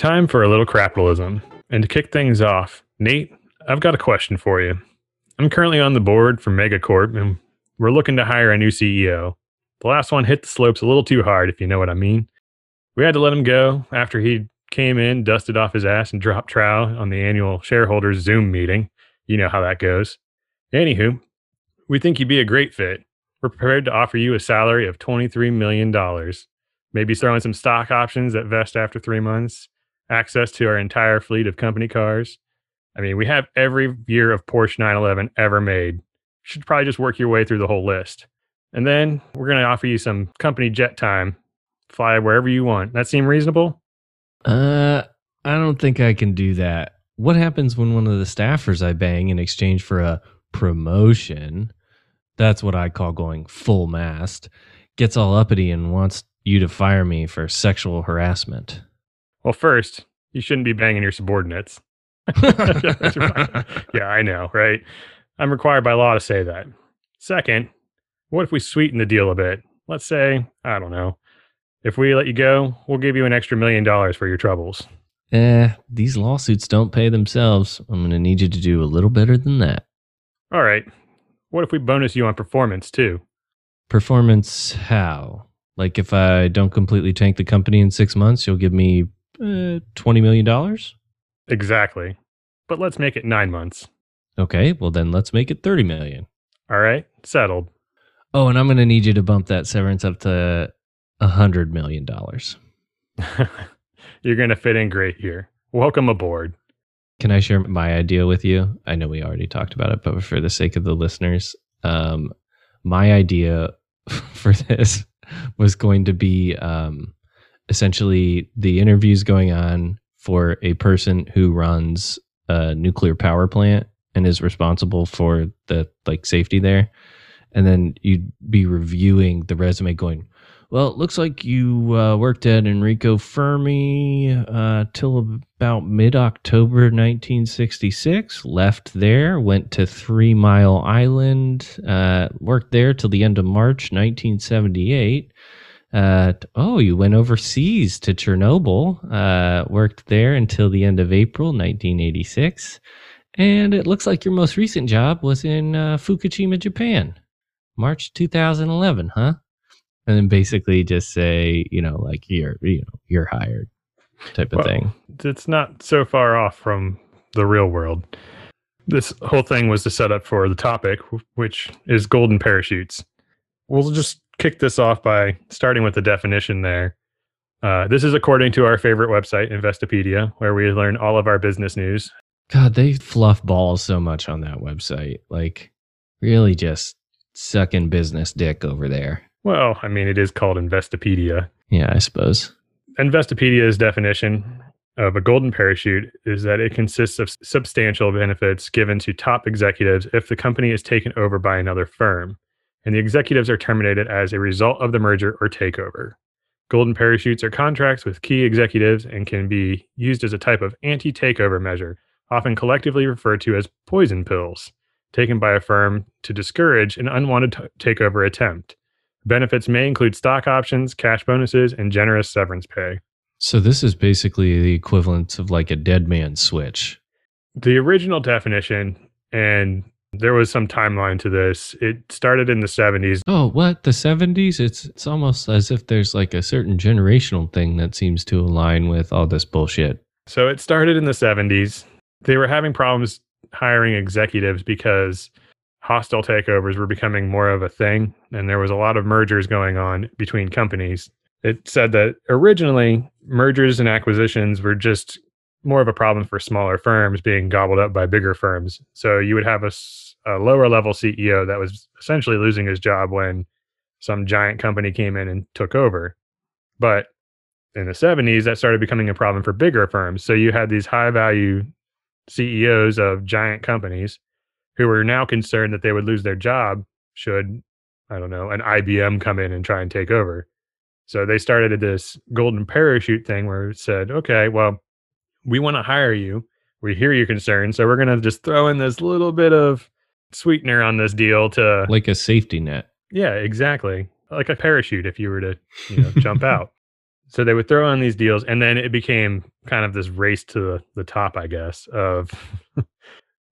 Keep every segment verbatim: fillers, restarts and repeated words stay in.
Time for a little crapitalism. And to kick things off, Nate, I've got a question for you. I'm currently on the board for Megacorp, and we're looking to hire a new C E O. The last one hit the slopes a little too hard, if you know what I mean. We had to let him go after he came in, dusted off his ass, and dropped trowel on the annual shareholders Zoom meeting. You know how that goes. Anywho, we think you'd be a great fit. We're prepared to offer you a salary of twenty-three million dollars. Maybe throwing some stock options that vest after three months. Access to our entire fleet of company cars. I mean, we have every year of Porsche nine eleven ever made. You should probably just work your way through the whole list. And then we're going to offer you some company jet time. Fly wherever you want. That seem reasonable? Uh, I don't think I can do that. What happens when one of the staffers I bang in exchange for a promotion, that's what I call going full mast, gets all uppity and wants you to fire me for sexual harassment? Well, first, you shouldn't be banging your subordinates. Yeah, I know, right? I'm required by law to say that. Second, what if we sweeten the deal a bit? Let's say, I don't know, if we let you go, we'll give you an extra million dollars for your troubles. Eh, these lawsuits don't pay themselves. I'm going to need you to do a little better than that. All right. What if we bonus you on performance, too? Performance how? Like if I don't completely tank the company in six months, you'll give me uh, twenty million dollars? Exactly. But let's make it nine months. Okay, well then let's make it thirty million dollars. All right, settled. Oh, and I'm going to need you to bump that severance up to one hundred million dollars. You're going to fit in great here. Welcome aboard. Can I share my idea with you? I know we already talked about it, but for the sake of the listeners, um, my idea for this was going to be um, essentially the interviews going on for a person who runs a nuclear power plant and is responsible for the like safety there. And then you'd be reviewing the resume going, well, it looks like you uh, worked at Enrico Fermi uh, till about mid-October nineteen sixty-six, left there, went to Three Mile Island, uh, worked there till the end of March nineteen seventy-eight. Uh, oh, you went overseas to Chernobyl, uh, worked there until the end of April nineteen eighty-six. And it looks like your most recent job was in uh, Fukushima, Japan, March two thousand eleven, huh? And then basically just say, you know, like you're, you know, you're hired type of well, thing. It's not so far off from the real world. This whole thing was the setup for the topic, which is golden parachutes. We'll just kick this off by starting with the definition there. Uh, this is according to our favorite website, Investopedia, where we learn all of our business news. God, they fluff balls so much on that website. Like really just sucking business dick over there. Well, I mean, it is called Investopedia. Yeah, I suppose. Investopedia's definition of a golden parachute is that it consists of substantial benefits given to top executives if the company is taken over by another firm, and the executives are terminated as a result of the merger or takeover. Golden parachutes are contracts with key executives and can be used as a type of anti-takeover measure, often collectively referred to as poison pills, taken by a firm to discourage an unwanted t- takeover attempt. Benefits may include stock options, cash bonuses, and generous severance pay. So this is basically the equivalent of like a dead man switch. The original definition, and there was some timeline to this, it started in the seventies. Oh, what? The seventies? It's it's almost as if there's like a certain generational thing that seems to align with all this bullshit. So it started in the seventies. They were having problems hiring executives because hostile takeovers were becoming more of a thing, and there was a lot of mergers going on between companies. It said that originally, mergers and acquisitions were just more of a problem for smaller firms being gobbled up by bigger firms. So you would have a, a lower-level C E O that was essentially losing his job when some giant company came in and took over. But in the seventies, that started becoming a problem for bigger firms. So you had these high-value C E Os of giant companies who were now concerned that they would lose their job should, I don't know, an I B M come in and try and take over. So they started this golden parachute thing where it said, okay, well, we want to hire you. We hear your concerns. So we're going to just throw in this little bit of sweetener on this deal to... Like a safety net. Yeah, exactly. Like a parachute if you were to, you know, jump out. So they would throw on these deals, and then it became kind of this race to the top, I guess, of,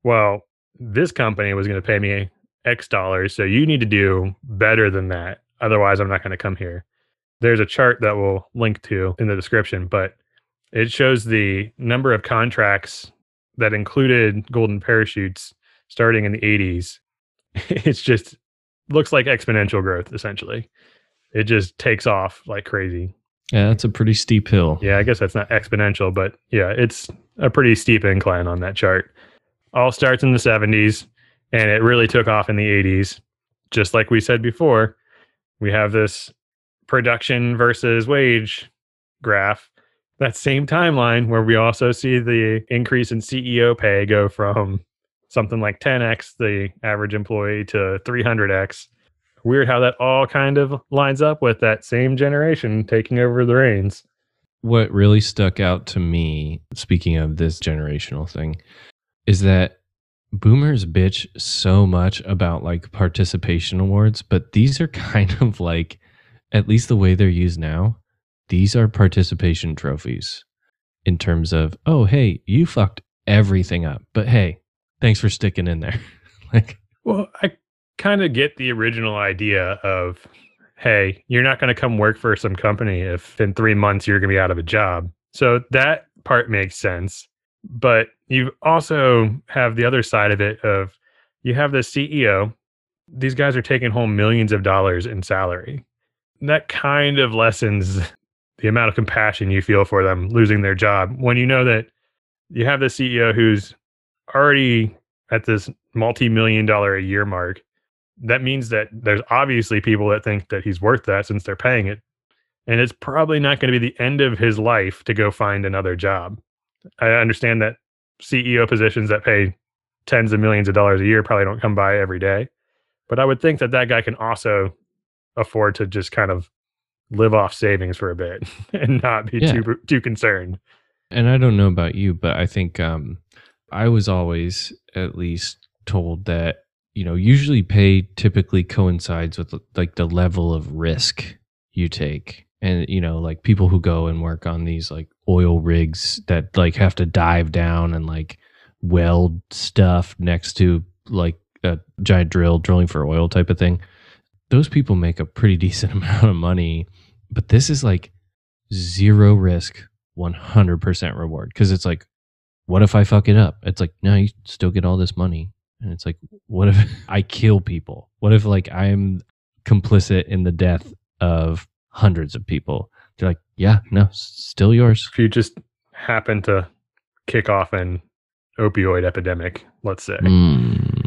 well, this company was going to pay me X dollars, so you need to do better than that. Otherwise, I'm not going to come here. There's a chart that we'll link to in the description, but it shows the number of contracts that included golden parachutes starting in the eighties. It's just looks like exponential growth, essentially. It just takes off like crazy. Yeah, that's a pretty steep hill. Yeah, I guess that's not exponential, but yeah, it's a pretty steep incline on that chart. All starts in the seventies, and it really took off in the eighties. Just like we said before, we have this production versus wage graph. That same timeline where we also see the increase in C E O pay go from something like ten x the average employee to three hundred x. Weird how that all kind of lines up with that same generation taking over the reins. What really stuck out to me, speaking of this generational thing, is that boomers bitch so much about like participation awards, but these are kind of like, at least the way they're used now, these are participation trophies in terms of, oh, hey, you fucked everything up, but hey, thanks for sticking in there. Like, well, I kind of get the original idea of, hey, you're not going to come work for some company if in three months you're going to be out of a job. So that part makes sense. But you also have the other side of it of, you have the C E O. These guys are taking home millions of dollars in salary. That kind of lessens the amount of compassion you feel for them losing their job when you know that you have the C E O who's already at this multi-million dollar a year mark. That means that there's obviously people that think that he's worth that since they're paying it. And it's probably not going to be the end of his life to go find another job. I understand that C E O positions that pay tens of millions of dollars a year probably don't come by every day. But I would think that that guy can also afford to just kind of live off savings for a bit and not be yeah. too too concerned. And I don't know about you, but I think um, I was always at least told that, you know, usually pay typically coincides with like the level of risk you take. And, you know, like people who go and work on these like oil rigs that like have to dive down and like weld stuff next to like a giant drill, drilling for oil type of thing. Those people make a pretty decent amount of money, but this is like zero risk, one hundred percent reward. Cause it's like, what if I fuck it up? It's like, no, you still get all this money. And it's like, what if I kill people? What if like I'm complicit in the death of hundreds of people? They're like, yeah, no, still yours. If you just happen to kick off an opioid epidemic, let's say, mm.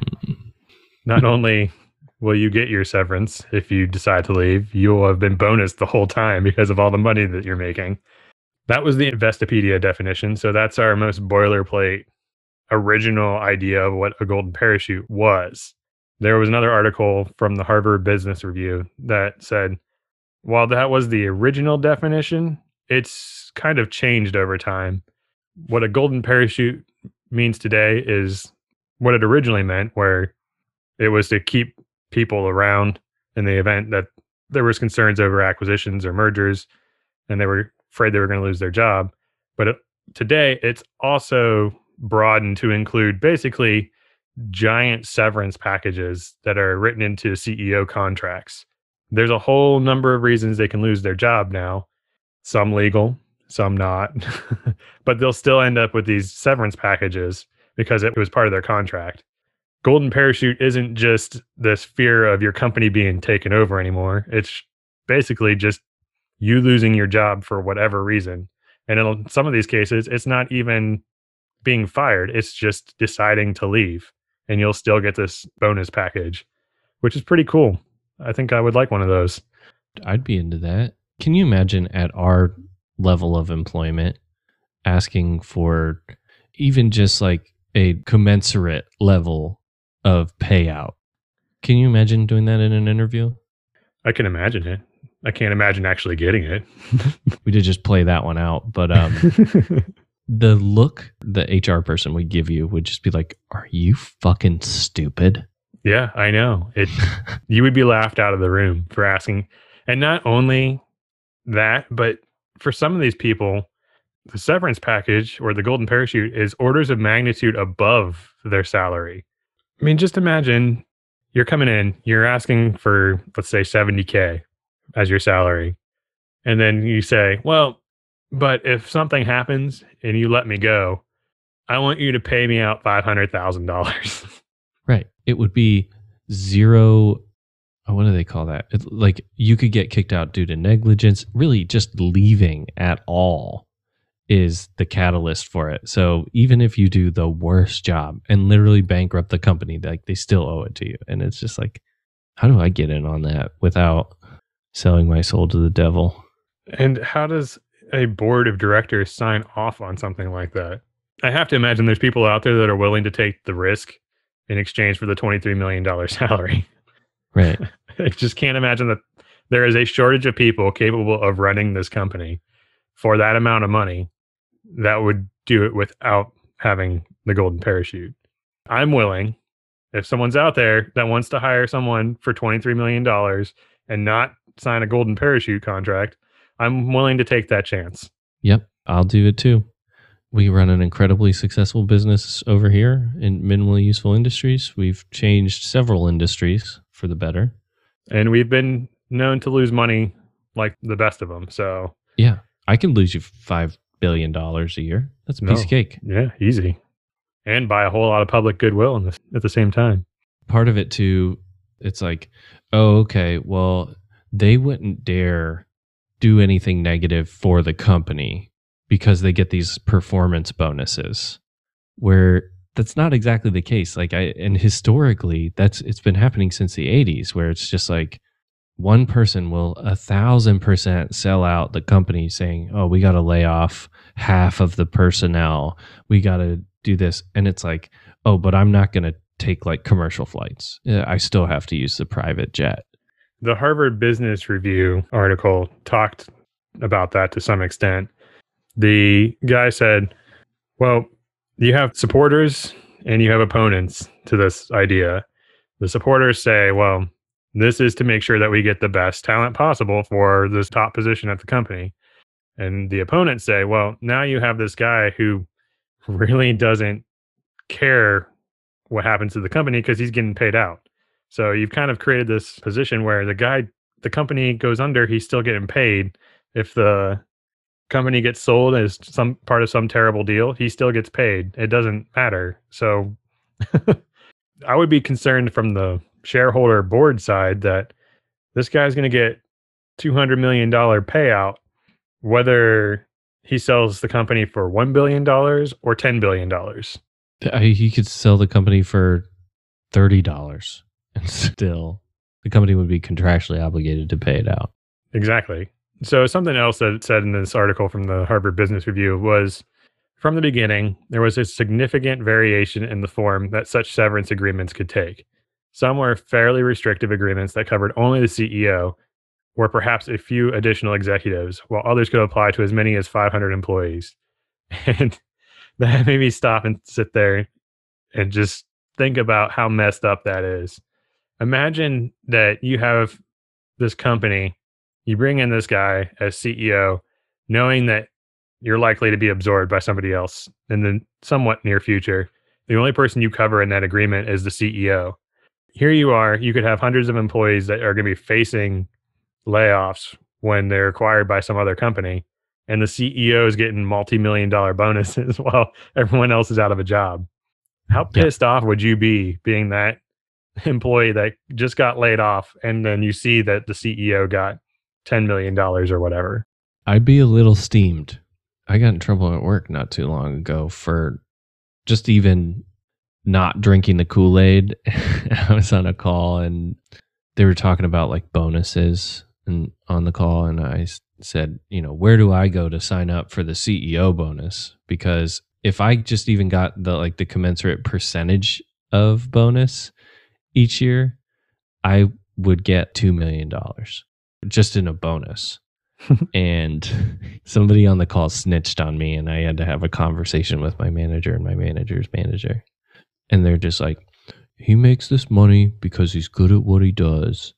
not only will you get your severance if you decide to leave, you'll have been bonused the whole time because of all the money that you're making. That was the Investopedia definition. So that's our most boilerplate original idea of what a golden parachute was. There was another article from the Harvard Business Review that said, while that was the original definition, it's kind of changed over time. What a golden parachute means today is what it originally meant, where it was to keep people around in the event that there was concerns over acquisitions or mergers, and they were afraid they were going to lose their job. But it, today, it's also broadened to include basically giant severance packages that are written into C E O contracts. There's a whole number of reasons they can lose their job now, some legal, some not, but they'll still end up with these severance packages because it was part of their contract. Golden parachute isn't just this fear of your company being taken over anymore. It's basically just you losing your job for whatever reason. And in some of these cases, it's not even being fired, it's just deciding to leave, and you'll still get this bonus package, which is pretty cool. I think I would like one of those. I'd be into that. Can you imagine at our level of employment asking for even just like a commensurate level of payout? Can you imagine doing that in an interview? I can imagine it. I can't imagine actually getting it. We did just play that one out, but um the look the H R person would give you would just be like, are you fucking stupid? Yeah, I know. It. You would be laughed out of the room for asking. And not only that, but for some of these people, the severance package or the golden parachute is orders of magnitude above their salary. I mean, just imagine you're coming in, you're asking for, let's say, seventy K as your salary. And then you say, well, but if something happens and you let me go, I want you to pay me out five hundred thousand dollars. Right. It would be zero. Oh, what do they call that? It's like you could get kicked out due to negligence. Really, just leaving at all is the catalyst for it. So even if you do the worst job and literally bankrupt the company, like they still owe it to you. And it's just like, how do I get in on that without selling my soul to the devil? And how does a board of directors sign off on something like that? I have to imagine there's people out there that are willing to take the risk in exchange for the twenty-three million dollars salary. Right. I just can't imagine that there is a shortage of people capable of running this company for that amount of money that would do it without having the golden parachute. I'm willing, if someone's out there that wants to hire someone for twenty-three million dollars and not sign a golden parachute contract, I'm willing to take that chance. Yep, I'll do it too. We run an incredibly successful business over here in Minimally Useful Industries. We've changed several industries for the better. And we've been known to lose money like the best of them. So yeah, I can lose you five billion dollars a year. That's a piece oh, of cake. Yeah, easy. And buy a whole lot of public goodwill in this, at the same time. Part of it too, it's like, oh, okay, well, they wouldn't dare do anything negative for the company, because they get these performance bonuses, where that's not exactly the case. Like I, and historically that's, it's been happening since the eighties, where it's just like one person will a thousand percent sell out the company saying, oh, we got to lay off half of the personnel. We got to do this. And it's like, oh, but I'm not going to take like commercial flights. I still have to use the private jet. The Harvard Business Review article talked about that to some extent. The guy said, well, you have supporters and you have opponents to this idea. The supporters say, well, this is to make sure that we get the best talent possible for this top position at the company. And the opponents say, well, now you have this guy who really doesn't care what happens to the company because he's getting paid out. So you've kind of created this position where the guy, the company goes under, he's still getting paid. If the company gets sold as some part of some terrible deal, he still gets paid. It doesn't matter. So I would be concerned from the shareholder board side that this guy's going to get two hundred million dollars payout, whether he sells the company for one billion dollars or ten billion dollars. I, he could sell the company for thirty dollars and still the company would be contractually obligated to pay it out. Exactly. So something else that it said in this article from the Harvard Business Review was, from the beginning, there was a significant variation in the form that such severance agreements could take. Some were fairly restrictive agreements that covered only the C E O or perhaps a few additional executives, while others could apply to as many as five hundred employees. And that made me stop and sit there and just think about how messed up that is. Imagine that you have this company. You bring in this guy as C E O, knowing that you're likely to be absorbed by somebody else in the somewhat near future. The only person you cover in that agreement is the C E O. Here you are, you could have hundreds of employees that are going to be facing layoffs when they're acquired by some other company, and the C E O is getting multi-million dollar bonuses while everyone else is out of a job. How pissed yeah. off would you be being that employee that just got laid off, and then you see that the C E O got ten million dollars or whatever? I'd be a little steamed. I got in trouble at work not too long ago for just even not drinking the Kool-Aid. I was on a call and they were talking about like bonuses and on the call. And I said, you know, where do I go to sign up for the C E O bonus? Because if I just even got the like the commensurate percentage of bonus each year, I would get two million dollars. Just in a bonus. And somebody on the call snitched on me and I had to have a conversation with my manager and my manager's manager. And they're just like, he makes this money because he's good at what he does.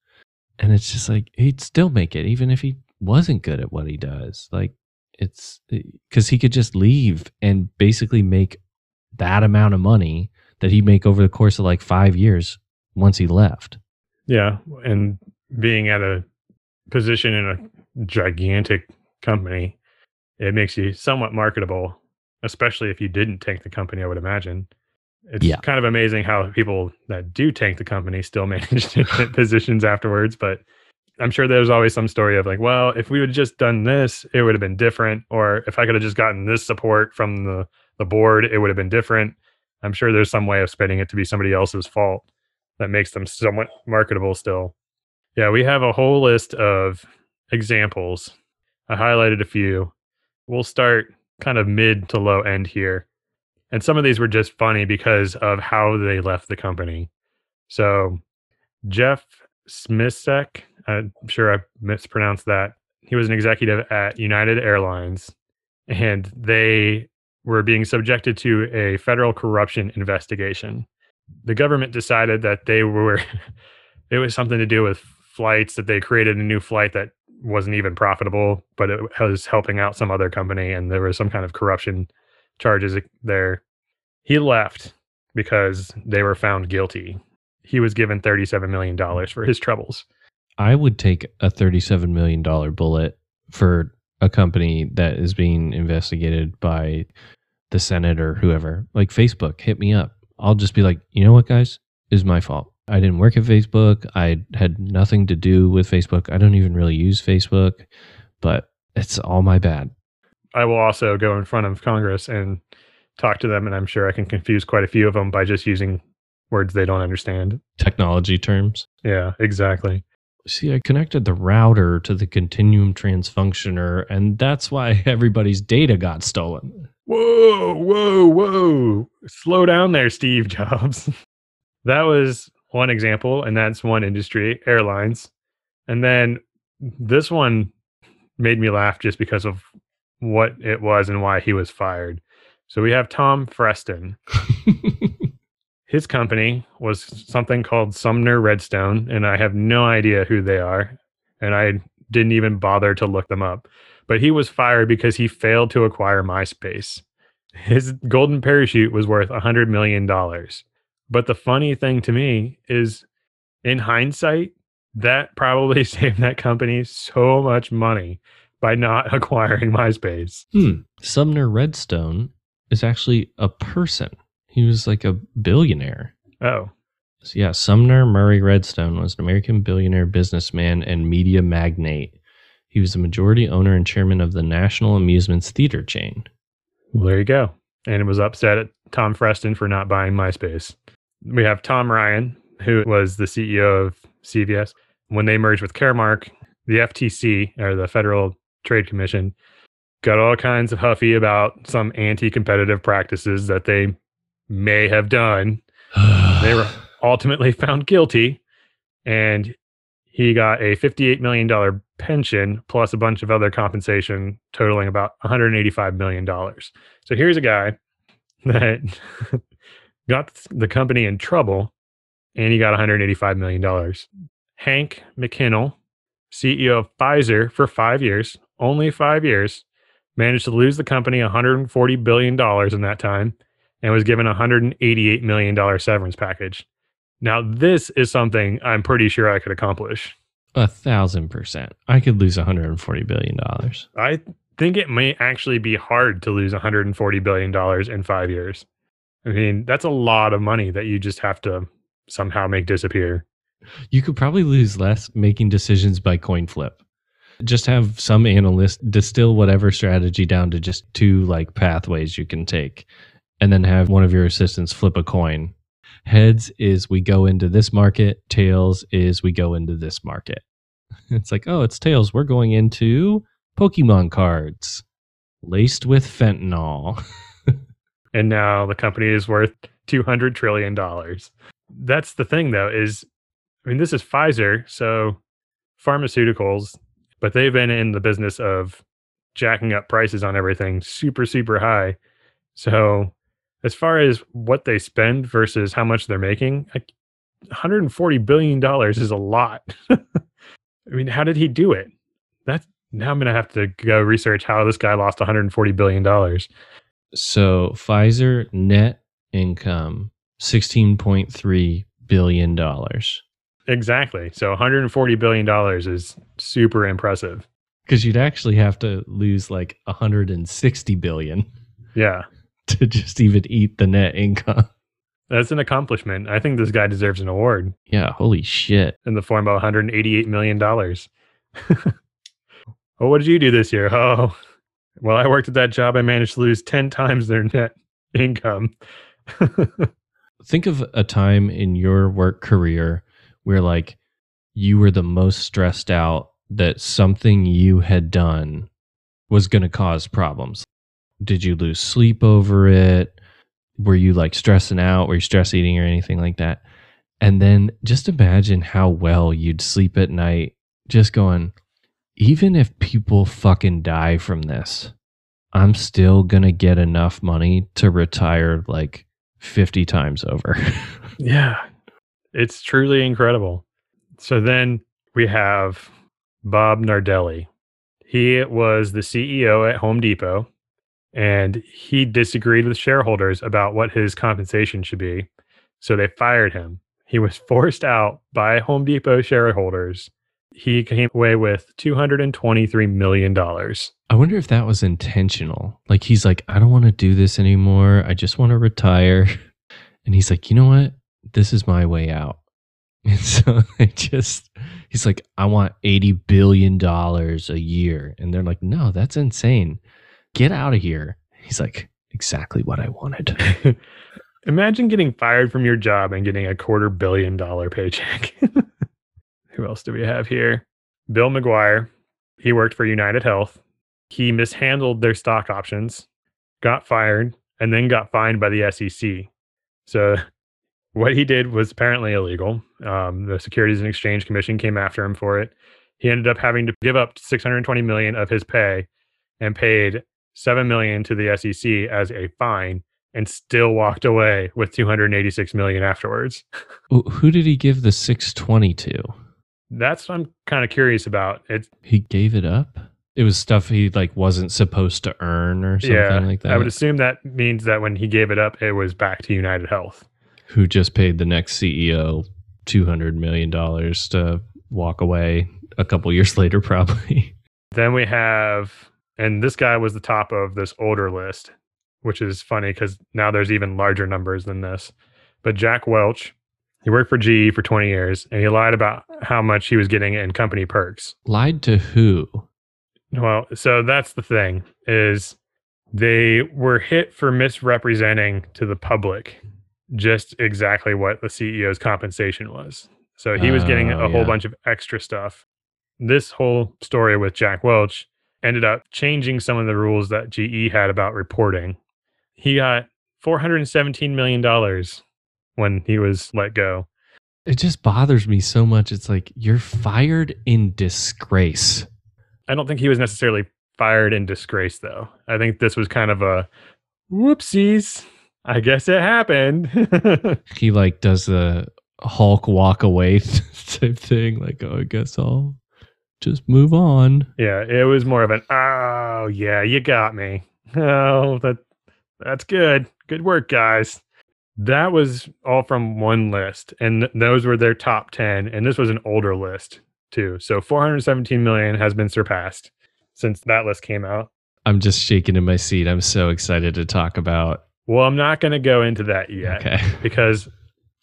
And it's just like, he'd still make it even if he wasn't good at what he does. Like, It's because he could just leave and basically make that amount of money that he'd make over the course of like five years once he left. Yeah. And being at a position in a gigantic company, it makes you somewhat marketable, especially if you didn't tank the company, I would imagine. It's yeah. kind of amazing how people that do tank the company still manage to get positions afterwards. But I'm sure there's always some story of like, well, if we would have just done this, it would have been different. Or if I could have just gotten this support from the, the board, it would have been different. I'm sure there's some way of spinning it to be somebody else's fault that makes them somewhat marketable still. Yeah, we have a whole list of examples. I highlighted a few. We'll start kind of mid to low end here. And some of these were just funny because of how they left the company. So Jeff Smisek, I'm sure I mispronounced that. He was an executive at United Airlines, and they were being subjected to a federal corruption investigation. The government decided that they were, it was something to do with flights, that they created a new flight that wasn't even profitable, but it was helping out some other company, and there was some kind of corruption charges there. He left because they were found guilty. He was given thirty-seven million dollars for his troubles. I would take a thirty-seven million dollars bullet for a company that is being investigated by the Senate or whoever. Like Facebook, hit me up. I'll just be like, you know what, guys? It was my fault. I didn't work at Facebook. I had nothing to do with Facebook. I don't even really use Facebook, but it's all my bad. I will also go in front of Congress and talk to them, and I'm sure I can confuse quite a few of them by just using words they don't understand. Technology terms. Yeah, exactly. See, I connected the router to the continuum transfunctioner, and that's why everybody's data got stolen. Whoa, whoa, whoa. Slow down there, Steve Jobs. That was one example, and that's one industry, airlines. And then this one made me laugh just because of what it was and why he was fired. So we have Tom Freston. His company was something called Sumner Redstone, and I have no idea who they are, and I didn't even bother to look them up. But he was fired because he failed to acquire MySpace. His golden parachute was worth one hundred million dollars. But the funny thing to me is, in hindsight, that probably saved that company so much money by not acquiring MySpace. Hmm. Sumner Redstone is actually a person. He was like a billionaire. Oh. So yeah, Sumner Murray Redstone was an American billionaire, businessman, and media magnate. He was the majority owner and chairman of the National Amusements Theater chain. Well, there you go. And it was upset at Tom Freston for not buying MySpace. We have Tom Ryan, who was the C E O of C V S. When they merged with Caremark, the F T C, or the Federal Trade Commission, got all kinds of huffy about some anti-competitive practices that they may have done. They were ultimately found guilty, and he got a fifty-eight million dollars pension plus a bunch of other compensation totaling about one hundred eighty-five million dollars. So here's a guy that got the company in trouble, and he got one hundred eighty-five million dollars. Hank McKinnell, C E O of Pfizer for five years, only five years, managed to lose the company one hundred forty billion dollars in that time, and was given a one hundred eighty-eight million dollars severance package. Now, this is something I'm pretty sure I could accomplish. A thousand percent. I could lose one hundred forty billion dollars. I think it may actually be hard to lose one hundred forty billion dollars in five years. I mean, that's a lot of money that you just have to somehow make disappear. You could probably lose less making decisions by coin flip. Just have some analyst distill whatever strategy down to just two like pathways you can take, and then have one of your assistants flip a coin. Heads is we go into this market. Tails is we go into this market. It's like, oh, it's tails. We're going into Pokemon cards laced with fentanyl. And now the company is worth two hundred trillion dollars. That's the thing, though, is, I mean, this is Pfizer, so pharmaceuticals, but they've been in the business of jacking up prices on everything super, super high. So as far as what they spend versus how much they're making, one hundred forty billion dollars is a lot. I mean, how did he do it? That now I'm going to have to go research how this guy lost one hundred forty billion dollars. So Pfizer net income, sixteen point three billion dollars. Exactly. So one hundred forty billion dollars is super impressive. Because you'd actually have to lose like one hundred sixty billion dollars. Yeah. To just even eat the net income. That's an accomplishment. I think this guy deserves an award. Yeah, holy shit. In the form of one hundred eighty-eight million dollars. Oh, what did you do this year? Oh, well, I worked at that job. I managed to lose ten times their net income. Think of a time in your work career where like you were the most stressed out that something you had done was going to cause problems. Did you lose sleep over it? Were you like stressing out? Were you stress eating or anything like that? And then just imagine how well you'd sleep at night just going, even if people fucking die from this, I'm still going to get enough money to retire like fifty times over. Yeah, it's truly incredible. So then we have Bob Nardelli. He was the C E O at Home Depot. And he disagreed with shareholders about what his compensation should be. So they fired him. He was forced out by Home Depot shareholders. He came away with two hundred twenty-three million dollars. I wonder if that was intentional. Like, he's like, I don't want to do this anymore. I just want to retire. And he's like, you know what? This is my way out. And so they just, he's like, I want eighty billion dollars a year. And they're like, no, that's insane. Get out of here. He's like, exactly what I wanted. Imagine getting fired from your job and getting a quarter billion dollar paycheck. Who else do we have here? Bill McGuire. He worked for United Health. He mishandled their stock options, got fired, and then got fined by the S E C. So what he did was apparently illegal. Um, the Securities and Exchange Commission came after him for it. He ended up having to give up six hundred twenty million dollars of his pay and paid seven million dollars to the S E C as a fine, and still walked away with two hundred eighty-six million dollars afterwards. Who did he give the six hundred twenty to? That's what I'm kind of curious about. It, he gave it up? It was stuff he like wasn't supposed to earn or something yeah, like that? I would assume that means that when he gave it up, it was back to United Health. Who just paid the next C E O two hundred million dollars to walk away a couple years later, probably. Then we have... And this guy was the top of this older list, which is funny because now there's even larger numbers than this. But Jack Welch, he worked for G E for twenty years, and he lied about how much he was getting in company perks. Lied to who? Well, so that's the thing, is they were hit for misrepresenting to the public just exactly what the C E O's compensation was. So he was getting a uh, whole yeah. bunch of extra stuff. This whole story with Jack Welch ended up changing some of the rules that G E had about reporting. He got four hundred seventeen million dollars when he was let go. It just bothers me so much. It's like, you're fired in disgrace. I don't think he was necessarily fired in disgrace, though. I think this was kind of a, whoopsies, I guess it happened. He like does the Hulk walk away type thing. Like, oh, I guess I'll... just move on. Yeah, it was more of an, oh, yeah, you got me. Oh, that that's good. Good work, guys. That was all from one list, and th- those were their top ten, and this was an older list, too. So four hundred seventeen million has been surpassed since that list came out. I'm just shaking in my seat. I'm so excited to talk about... Well, I'm not going to go into that yet, okay. Because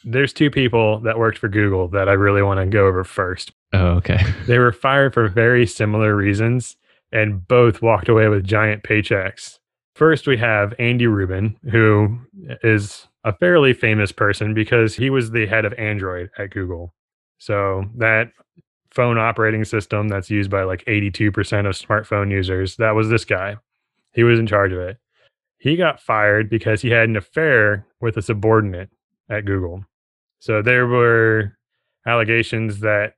there's two people that worked for Google that I really want to go over first. Oh, okay. They were fired for very similar reasons and both walked away with giant paychecks. First, we have Andy Rubin, who is a fairly famous person because he was the head of Android at Google. So that phone operating system that's used by like eighty-two percent of smartphone users, that was this guy. He was in charge of it. He got fired because he had an affair with a subordinate at Google. So there were allegations that,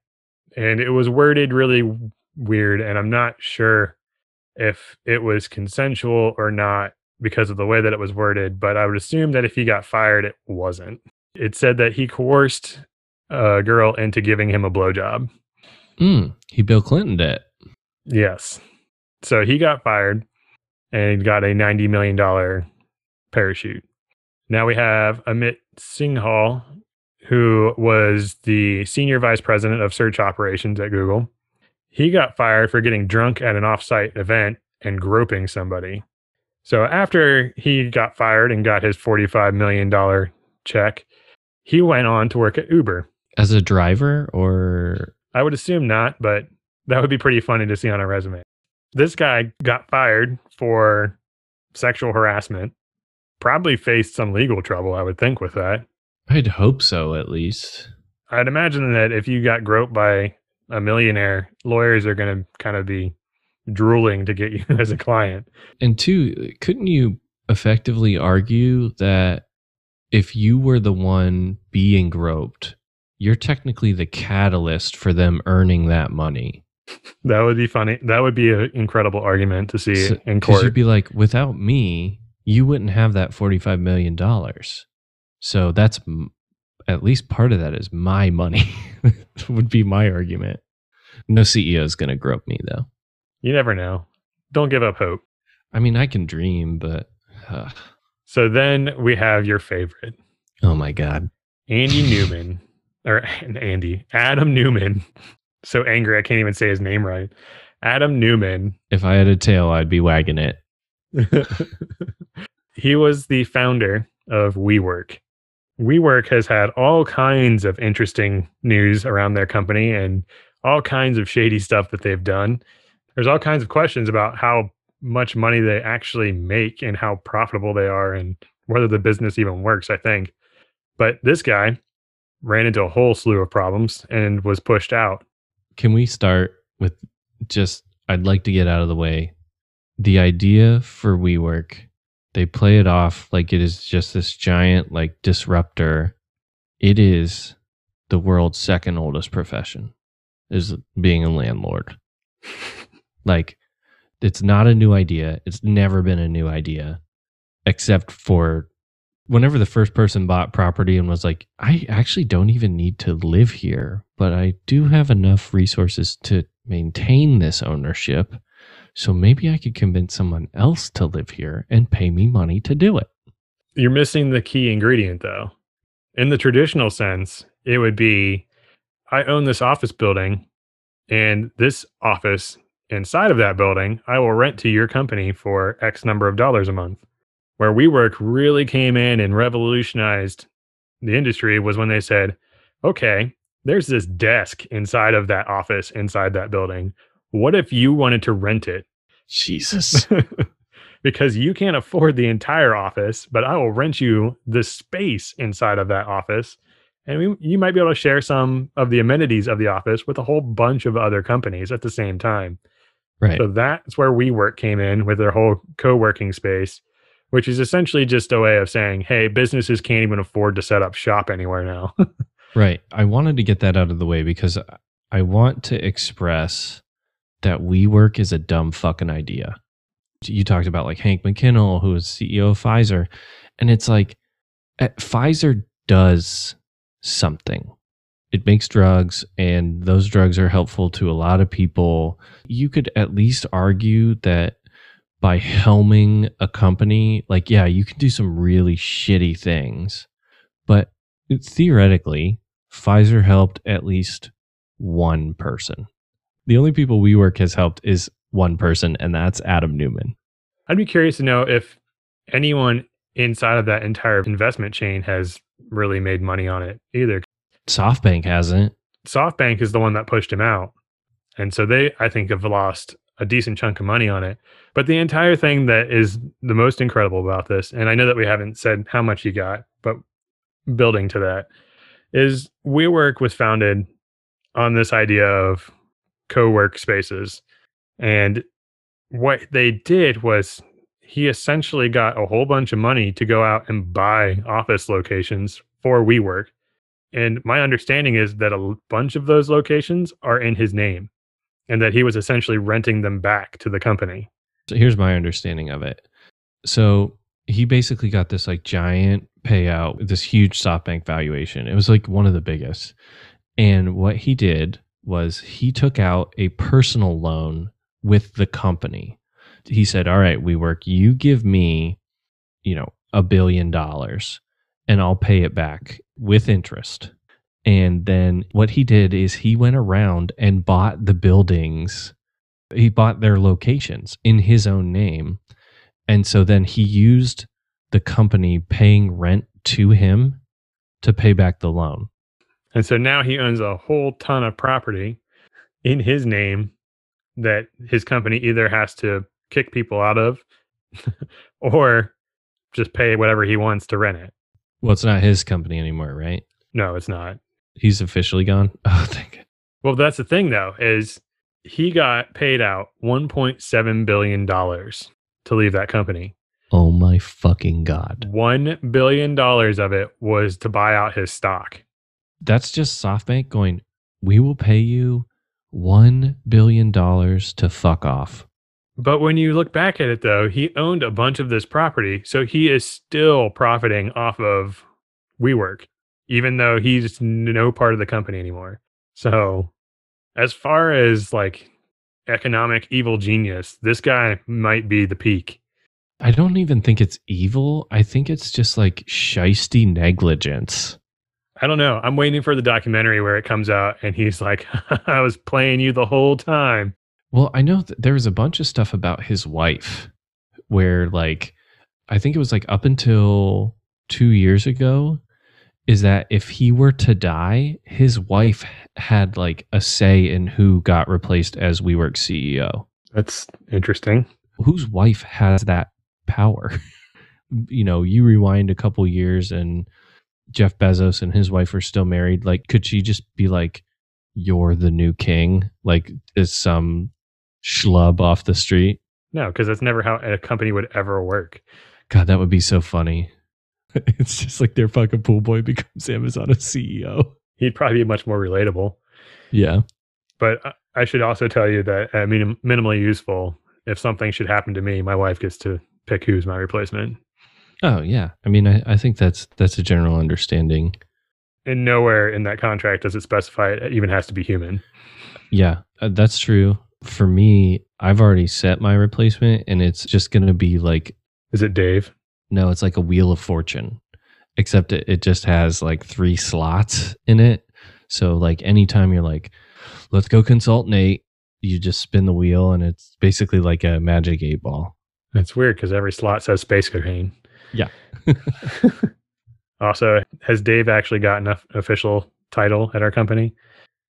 and it was worded really weird, and I'm not sure if it was consensual or not because of the way that it was worded, but I would assume that if he got fired, it wasn't. It said that he coerced a girl into giving him a blowjob. Mm, he Bill Clinton'd it. Yes. So he got fired and got a ninety million dollars parachute. Now we have Amit Singhal, who was the senior vice president of search operations at Google. He got fired for getting drunk at an offsite event and groping somebody. So after he got fired and got his forty-five million dollars check, he went on to work at Uber. As a driver, or? I would assume not, but that would be pretty funny to see on a resume. This guy got fired for sexual harassment. Probably faced some legal trouble, I would think, with that. I'd hope so, at least. I'd imagine that if you got groped by a millionaire, lawyers are going to kind of be drooling to get you as a client. And two, couldn't you effectively argue that if you were the one being groped, you're technically the catalyst for them earning that money? That would be funny. That would be an incredible argument to see so, in court. Because you'd be like, without me, you wouldn't have that forty-five million dollars. So that's, at least part of that is my money, would be my argument. No C E O is going to grope me, though. You never know. Don't give up hope. I mean, I can dream, but... Uh. So then we have your favorite. Oh, my God. Andy Newman. Or Andy. Adam Newman. So angry, I can't even say his name right. Adam Newman. If I had a tail, I'd be wagging it. He was the founder of WeWork. WeWork has had all kinds of interesting news around their company and all kinds of shady stuff that they've done. There's all kinds of questions about how much money they actually make and how profitable they are and whether the business even works, I think. But this guy ran into a whole slew of problems and was pushed out. Can we start with just, I'd like to get out of the way, the idea for WeWork. They play it off like it is just this giant like disruptor. It is the world's second oldest profession, is being a landlord. Like, it's not a new idea. It's never been a new idea, except for whenever the first person bought property and was like, I actually don't even need to live here, but I do have enough resources to maintain this ownership. So maybe I could convince someone else to live here and pay me money to do it. You're missing the key ingredient, though. In the traditional sense, it would be, I own this office building, and this office inside of that building, I will rent to your company for X number of dollars a month. Where WeWork really came in and revolutionized the industry was when they said, okay, there's this desk inside of that office, inside that building. What if you wanted to rent it? Jesus. Because you can't afford the entire office, but I will rent you the space inside of that office. And we, you might be able to share some of the amenities of the office with a whole bunch of other companies at the same time. Right. So that's where WeWork came in with their whole co-working space, which is essentially just a way of saying, hey, businesses can't even afford to set up shop anywhere now. Right. I wanted to get that out of the way because I want to express that WeWork is a dumb fucking idea. You talked about like Hank McKinnell, who is C E O of Pfizer. And it's like, at, Pfizer does something. It makes drugs, and those drugs are helpful to a lot of people. You could at least argue that by helming a company, like, yeah, you can do some really shitty things. But it, theoretically, Pfizer helped at least one person. The only people WeWork has helped is one person, and that's Adam Newman. I'd be curious to know if anyone inside of that entire investment chain has really made money on it either. SoftBank hasn't. SoftBank is the one that pushed him out. And so they, I think, have lost a decent chunk of money on it. But the entire thing that is the most incredible about this, and I know that we haven't said how much he got, but building to that, is WeWork was founded on this idea of co-work spaces. And what they did was he essentially got a whole bunch of money to go out and buy office locations for WeWork. And my understanding is that a bunch of those locations are in his name and that he was essentially renting them back to the company. So here's my understanding of it. So he basically got this like giant payout, this huge SoftBank valuation. It was like one of the biggest. And what he did was he took out a personal loan with the company. He said, all right, WeWork, you give me, you know, a billion dollars and I'll pay it back with interest. And then what he did is he went around and bought the buildings. He bought their locations in his own name. And so then he used the company paying rent to him to pay back the loan. And so now he owns a whole ton of property in his name that his company either has to kick people out of or just pay whatever he wants to rent it. Well, it's not his company anymore, right? No, it's not. He's officially gone? Oh, thank God. Well, that's the thing, though, is he got paid out one point seven billion dollars to leave that company. Oh, my fucking God. one billion dollars of it was to buy out his stock. That's just SoftBank going, we will pay you one billion dollars to fuck off. But when you look back at it, though, he owned a bunch of this property, so he is still profiting off of WeWork, even though he's no part of the company anymore. So as far as like economic evil genius, this guy might be the peak. I don't even think it's evil. I think it's just like shisty negligence. I don't know. I'm waiting for the documentary where it comes out and he's like, I was playing you the whole time. Well, I know th- there was a bunch of stuff about his wife where, like, I think it was like up until two years ago, is that if he were to die, his wife had like a say in who got replaced as WeWork C E O. That's interesting. Whose wife has that power? You know, you rewind a couple years and Jeff Bezos and his wife are still married. Like, could she just be like, you're the new king? Like, is some schlub off the street? No, because that's never how a company would ever work. God, that would be so funny. It's just like their fucking pool boy becomes Amazon's C E O. He'd probably be much more relatable. Yeah. But I should also tell you that, I mean, minimally useful, if something should happen to me, my wife gets to pick who's my replacement. Oh, yeah. I mean, I, I think that's that's a general understanding. And nowhere in that contract does it specify it even has to be human. Yeah, that's true. For me, I've already set my replacement, and it's just going to be like... Is it Dave? No, it's like a Wheel of Fortune, except it, it just has like three slots in it. So like anytime you're like, let's go consult Nate, you just spin the wheel, and it's basically like a magic eight ball. That's weird because every slot says space cocaine. Yeah. Also, has Dave actually gotten an official title at our company?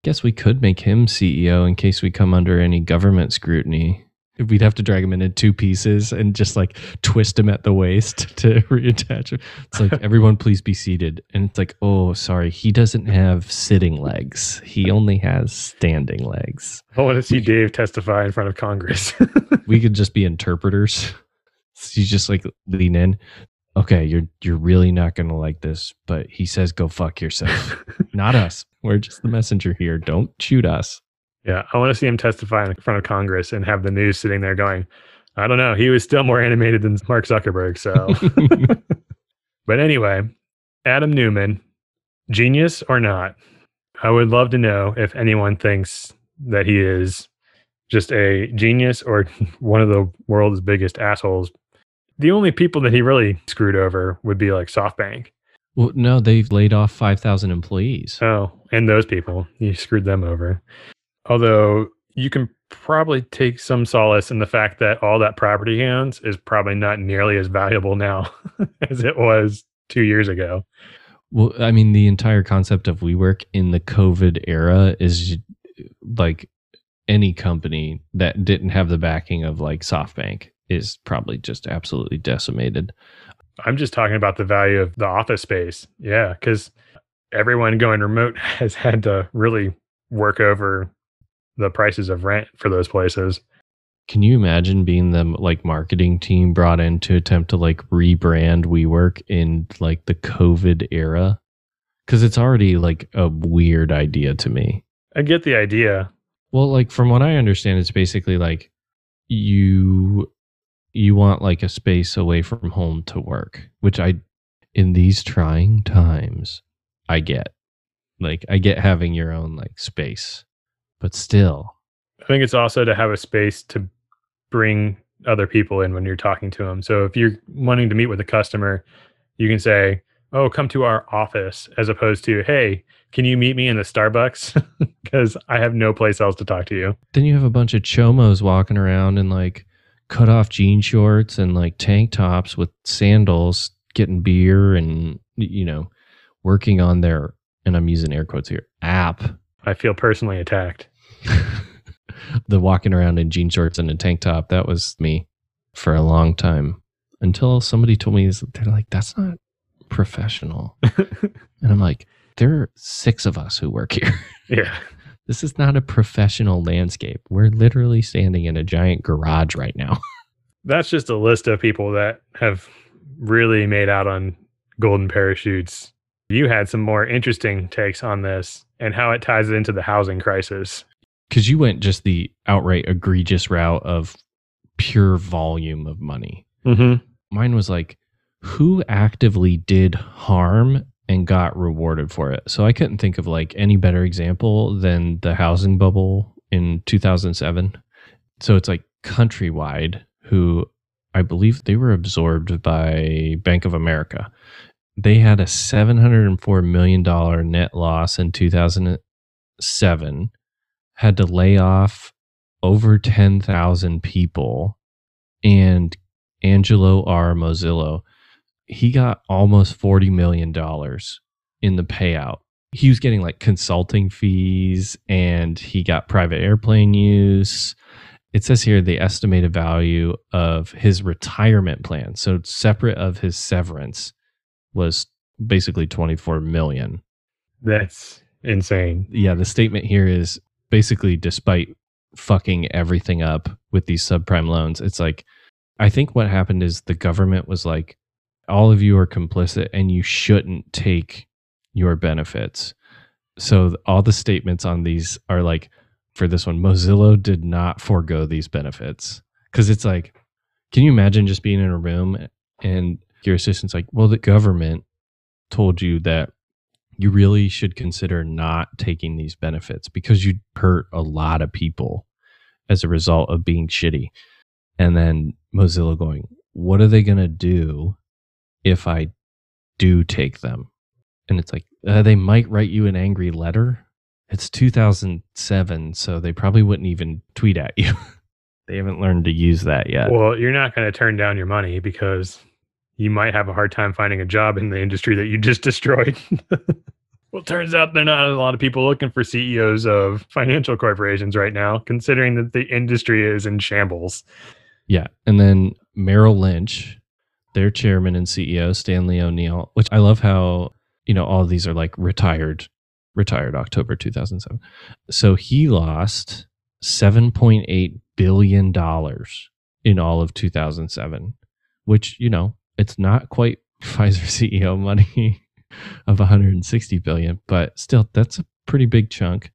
Guess we could make him C E O in case we come under any government scrutiny. We'd have to drag him into two pieces and just like twist him at the waist to reattach him. It's like, everyone, please be seated. And it's like, oh, sorry. He doesn't have sitting legs. He only has standing legs. I want to see we, Dave testify in front of Congress. We could just be interpreters. So you just like lean in. Okay, you're you're really not going to like this, but he says go fuck yourself. Not us. We're just the messenger here. Don't shoot us. Yeah, I want to see him testify in front of Congress and have the news sitting there going, I don't know, he was still more animated than Mark Zuckerberg, so. But anyway, Adam Neumann, genius or not, I would love to know if anyone thinks that he is just a genius or one of the world's biggest assholes. The only people that he really screwed over would be like SoftBank. Well, no, they've laid off five thousand employees. Oh, and those people, you screwed them over. Although you can probably take some solace in the fact that all that property he owns is probably not nearly as valuable now as it was two years ago. Well, I mean, the entire concept of WeWork in the COVID era is like any company that didn't have the backing of like SoftBank is probably just absolutely decimated. I'm just talking about the value of the office space. Yeah, because everyone going remote has had to really work over the prices of rent for those places. Can you imagine being the like marketing team brought in to attempt to like rebrand WeWork in like the COVID era? Because it's already like a weird idea to me. I get the idea. Well, like from what I understand, it's basically like you... you want like a space away from home to work, which I, in these trying times, I get. Like I get having your own like space, but still. I think it's also to have a space to bring other people in when you're talking to them. So if you're wanting to meet with a customer, you can say, oh, come to our office, as opposed to, hey, can you meet me in the Starbucks? Because I have no place else to talk to you. Then you have a bunch of chomos walking around in like cut off jean shorts and like tank tops with sandals, getting beer and, you know, working on their, and I'm using air quotes here, app. I feel personally attacked. The walking around in jean shorts and a tank top, that was me for a long time. Until somebody told me, they're like, that's not professional. And I'm like, there are six of us who work here. Yeah. This is not a professional landscape. We're literally standing in a giant garage right now. That's just a list of people that have really made out on golden parachutes. You had some more interesting takes on this and how it ties into the housing crisis. Because you went just the outright egregious route of pure volume of money. Mm-hmm. Mine was like, who actively did harm and got rewarded for it? So I couldn't think of like any better example than the housing bubble in two thousand seven. So it's like Countrywide, who I believe they were absorbed by Bank of America. They had a seven hundred four million dollars net loss in two thousand seven, had to lay off over ten thousand people, and Angelo R. Mozillo, he got almost forty million dollars in the payout. He was getting like consulting fees and he got private airplane use. It says here the estimated value of his retirement plan, so separate of his severance, was basically twenty-four million dollars. That's insane. Yeah, the statement here is basically despite fucking everything up with these subprime loans, it's like, I think what happened is the government was like, all of you are complicit and you shouldn't take your benefits. So all the statements on these are like, for this one, Mozilla did not forego these benefits. Because it's like, can you imagine just being in a room and your assistant's like, well, the government told you that you really should consider not taking these benefits because you'd hurt a lot of people as a result of being shitty. And then Mozilla going, what are they going to do if I do take them? And it's like, uh, they might write you an angry letter. It's two thousand seven, so they probably wouldn't even tweet at you. They haven't learned to use that yet. Well, you're not going to turn down your money because you might have a hard time finding a job in the industry that you just destroyed. Well, turns out there are not a lot of people looking for C E Os of financial corporations right now, considering that the industry is in shambles. Yeah. And then Merrill Lynch, their chairman and C E O, Stanley O'Neill, which I love how, you know, all these are like retired, retired October two thousand seven. So he lost seven point eight billion dollars in all of two thousand seven, which, you know, it's not quite Pfizer C E O money of one hundred sixty billion dollars, but still, that's a pretty big chunk.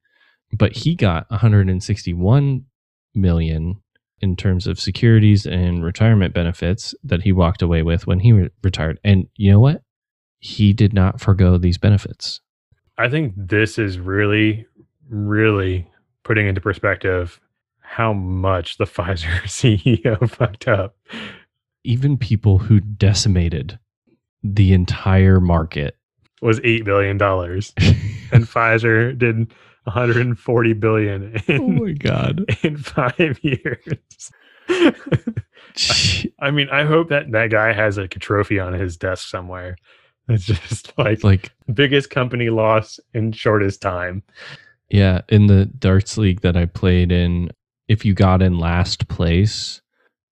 But he got one hundred sixty-one million dollars in terms of securities and retirement benefits that he walked away with when he re- retired. And you know what? He did not forgo these benefits. I think this is really, really putting into perspective how much the Pfizer C E O fucked up. Even people who decimated the entire market was eight billion dollars. And Pfizer did one hundred forty billion dollars in, oh my God, in five years. I, I mean, I hope that that guy has like a trophy on his desk somewhere. It's just like, like biggest company loss in shortest time. Yeah. In the darts league that I played in, if you got in last place,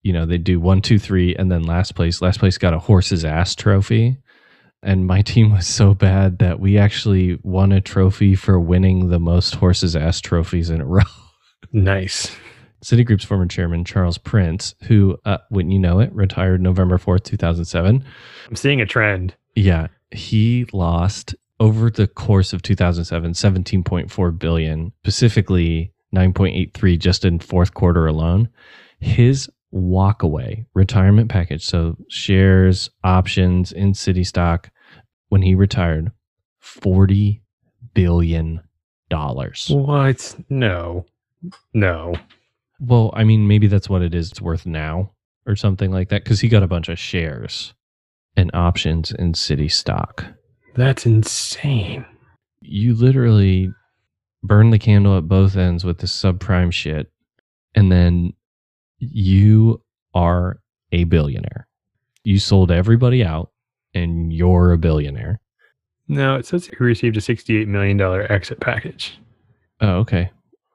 you know, they do one, two, three, and then last place. Last place got a horse's ass trophy. And my team was so bad that we actually won a trophy for winning the most horse's ass trophies in a row. Nice. Citigroup's former chairman, Charles Prince, who, uh, wouldn't you know it, retired November fourth, two thousand seven. I'm seeing a trend. Yeah. He lost, over the course of two thousand seven, seventeen point four billion dollars, specifically nine point eight three just in fourth quarter alone. His walk away retirement package, so shares, options, in city stock, when he retired, forty billion dollars. What? No. No. Well, I mean, maybe that's what it is. It's worth now or something like that, because he got a bunch of shares and options in Citi stock. That's insane. You literally burn the candle at both ends with this subprime shit, and then you are a billionaire. You sold everybody out, and you're a billionaire. No, it says he received a sixty-eight million dollars exit package. Oh, okay.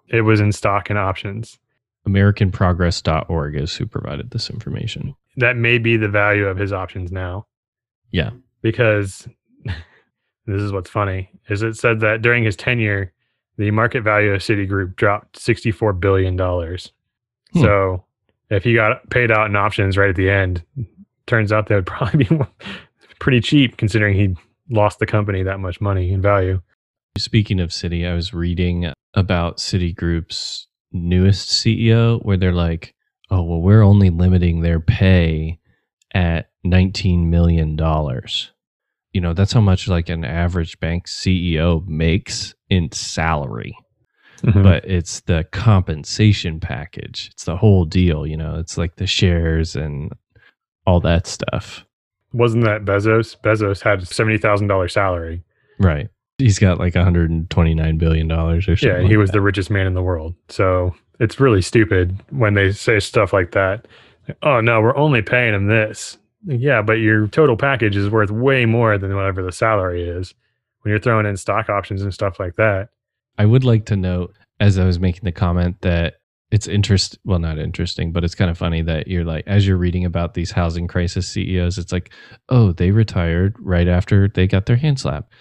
It was in stock and options. American Progress dot org is who provided this information. That may be the value of his options now. Yeah. Because this is what's funny, is it said that during his tenure, the market value of Citigroup dropped sixty-four billion dollars. Hmm. So if he got paid out in options right at the end, turns out that would probably be pretty cheap considering he lost the company that much money in value. Speaking of Citi, I was reading about Citigroup's newest C E O where they're like, oh, well, we're only limiting their pay at nineteen million dollars. You know, that's how much like an average bank C E O makes in salary. Mm-hmm. But it's the compensation package. It's the whole deal. You know, it's like the shares and all that stuff. Wasn't that Bezos? Bezos had a seventy thousand dollars salary. Right. He's got like one hundred twenty-nine billion dollars or something. Yeah, he like was that. the richest man in the world. So it's really stupid when they say stuff like that. Oh, no, we're only paying him this. Yeah, but your total package is worth way more than whatever the salary is when you're throwing in stock options and stuff like that. I would like to note, as I was making the comment, that it's interest, well, not interesting, but it's kind of funny that you're like, as you're reading about these housing crisis C E Os, it's like, oh, they retired right after they got their hand slapped.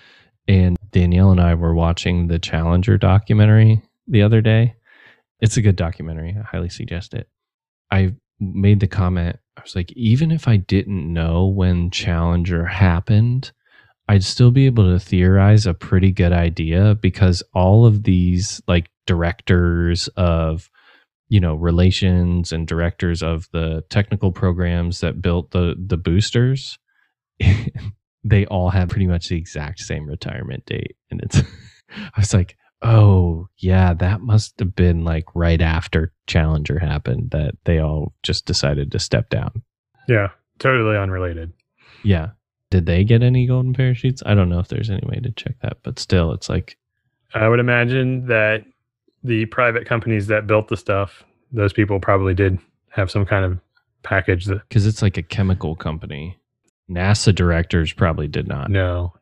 And Danielle and I were watching the Challenger documentary the other day. It's a good documentary. I highly suggest it. I made the comment, I was like, even if I didn't know when Challenger happened, I'd still be able to theorize a pretty good idea, because all of these like directors of, you know, relations and directors of the technical programs that built the the boosters, they all have pretty much the exact same retirement date. And it's, I was like, oh yeah, that must have been like right after Challenger happened that they all just decided to step down. Yeah, totally unrelated. Yeah. Did they get any golden parachutes? I don't know if there's any way to check that, but still, it's like... I would imagine that the private companies that built the stuff, those people probably did have some kind of package. Because it's like a chemical company. NASA directors probably did not. No.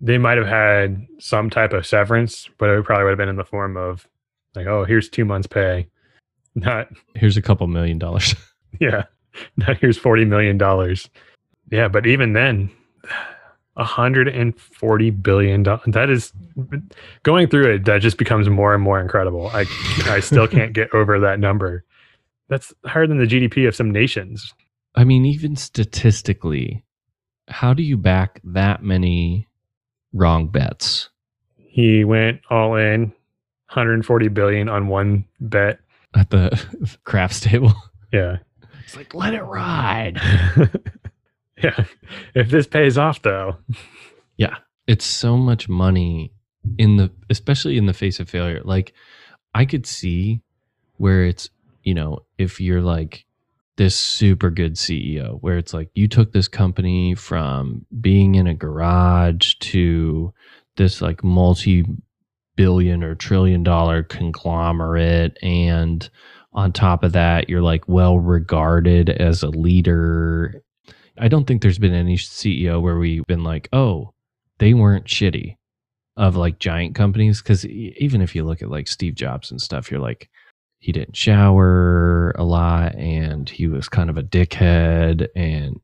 They might have had some type of severance, but it probably would have been in the form of like, oh, here's two months pay. Not... Here's a couple million dollars. Yeah. Not here's forty million dollars. Yeah, but even then... one hundred forty billion dollars. That is, going through it, that just becomes more and more incredible. I I still can't get over that number. That's higher than the G D P of some nations. I mean, even statistically, how do you back that many wrong bets? He went all in, one hundred forty billion dollars on one bet. At the craps table? Yeah. It's like, let it ride. Yeah, if this pays off, though. Yeah, it's so much money in the, especially in the face of failure. Like, I could see where it's, you know, if you're like this super good C E O, where it's like you took this company from being in a garage to this like multi-billion or trillion-dollar conglomerate, and on top of that, you're like well regarded as a leader. I don't think there's been any C E O where we've been like, oh, they weren't shitty, of like giant companies. Because even if you look at like Steve Jobs and stuff, you're like, he didn't shower a lot and he was kind of a dickhead. And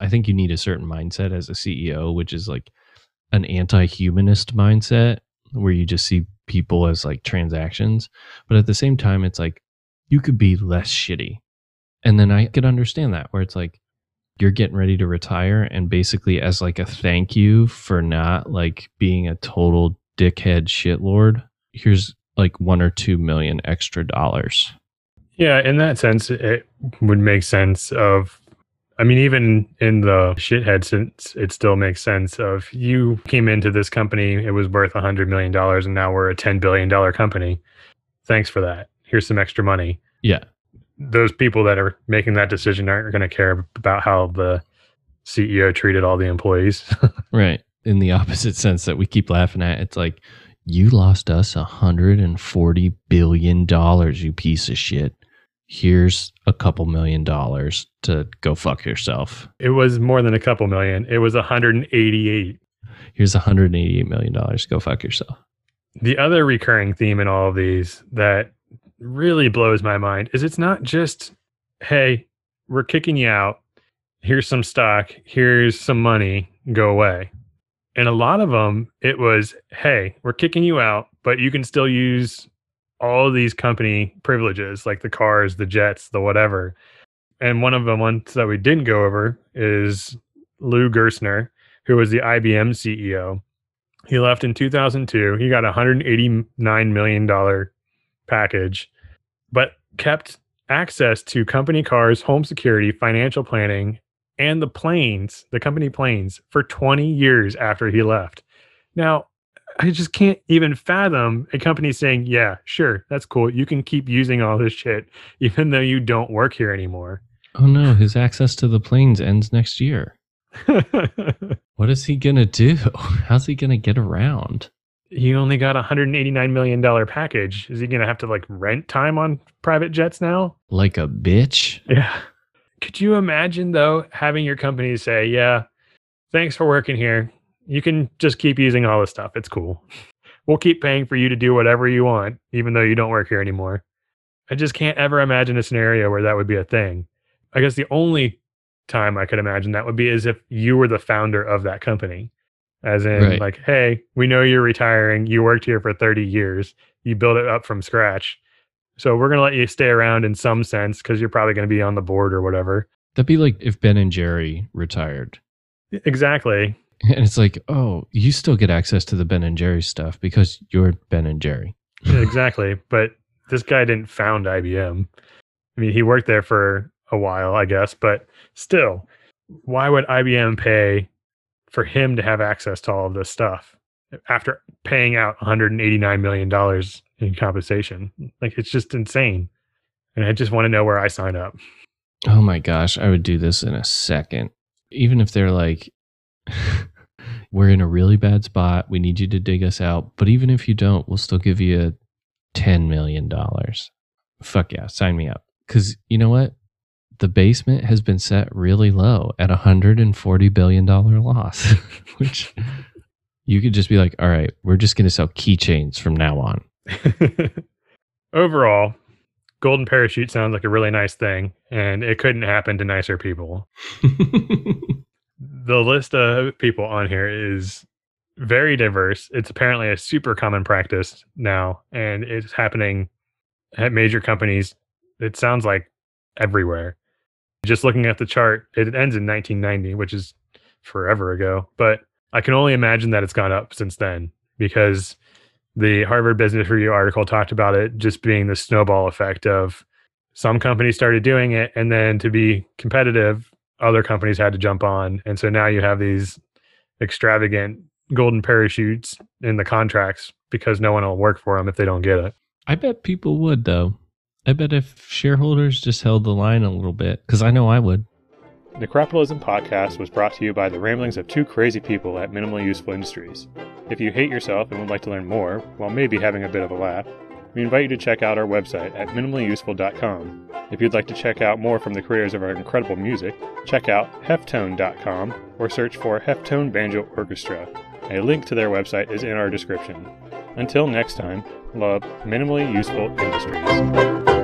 I think you need a certain mindset as a C E O, which is like an anti-humanist mindset where you just see people as like transactions. But at the same time, it's like you could be less shitty. And then I could understand that where it's like, you're getting ready to retire, and basically as like a thank you for not like being a total dickhead shitlord, here's like one or two million extra dollars. Yeah, in that sense, it would make sense of, I mean, even in the shithead sense, it still makes sense of, you came into this company, it was worth one hundred million dollars, and now we're a ten billion dollar company. Thanks for that. here's some extra money. Yeah. Those people that are making that decision aren't going to care about how the C E O treated all the employees. Right. In the opposite sense that we keep laughing at, it's like, you lost us one hundred forty billion dollars, you piece of shit. Here's a couple million dollars to go fuck yourself. It was more than a couple million. It was one hundred eighty-eight. Here's one hundred eighty-eight million dollars. Go fuck yourself. The other recurring theme in all of these that really blows my mind is it's not just, hey, we're kicking you out. Here's some stock. Here's some money. Go away. And a lot of them, it was, hey, we're kicking you out, but you can still use all of these company privileges, like the cars, the jets, the whatever. And one of the ones that we didn't go over is Lou Gerstner, who was the I B M C E O. He left in two thousand two. He got a one hundred eighty-nine million dollars package, but kept access to company cars, home security, financial planning, and the planes, the company planes, for twenty years after he left. Now, I just can't even fathom a company saying, yeah, sure, that's cool. You can keep using all this shit, even though you don't work here anymore. Oh no, his access to the planes ends next year. What is he going to do? How's he going to get around? He only got a one hundred eighty-nine million dollars package. Is he going to have to like rent time on private jets now? Like a bitch? Yeah. Could you imagine, though, having your company say, yeah, thanks for working here. You can just keep using all this stuff. It's cool. We'll keep paying for you to do whatever you want, even though you don't work here anymore. I just can't ever imagine a scenario where that would be a thing. I guess the only time I could imagine that would be as if you were the founder of that company. As in, right. Like, hey, we know you're retiring. You worked here for thirty years. You built it up from scratch. So we're going to let you stay around in some sense because you're probably going to be on the board or whatever. That'd be like if Ben and Jerry retired. Exactly. And it's like, oh, you still get access to the Ben and Jerry stuff because you're Ben and Jerry. Exactly. But this guy didn't found I B M. I mean, he worked there for a while, I guess. But still, why would I B M pay for him to have access to all of this stuff after paying out one hundred eighty-nine million dollars in compensation? Like, it's just insane. And I just want to know where I sign up. Oh my gosh, I would do this in a second. Even if they're like, we're in a really bad spot, we need you to dig us out, but even if you don't, we'll still give you ten million dollars. Fuck yeah, sign me up. Because you know what? The basement has been set really low at a one hundred forty billion dollars loss, which you could just be like, all right, we're just going to sell keychains from now on. Overall, golden parachute sounds like a really nice thing, and it couldn't happen to nicer people. The list of people on here is very diverse. It's apparently a super common practice now, and it's happening at major companies. It sounds like everywhere. Just looking at the chart, it ends in nineteen ninety, which is forever ago, but I can only imagine that it's gone up since then, because the Harvard Business Review article talked about it just being the snowball effect of some companies started doing it, and then to be competitive, other companies had to jump on. And so now you have these extravagant golden parachutes in the contracts because no one will work for them if they don't get it. I bet people would, though. I bet if shareholders just held the line a little bit, because I know I would. The Capitalism Podcast was brought to you by the ramblings of two crazy people at Minimally Useful Industries. If you hate yourself and would like to learn more, while maybe having a bit of a laugh, we invite you to check out our website at minimally useful dot com. If you'd like to check out more from the careers of our incredible music, check out heftone dot com or search for Heftone Banjo Orchestra. A link to their website is in our description. Until next time, love Minimally Useful Industries.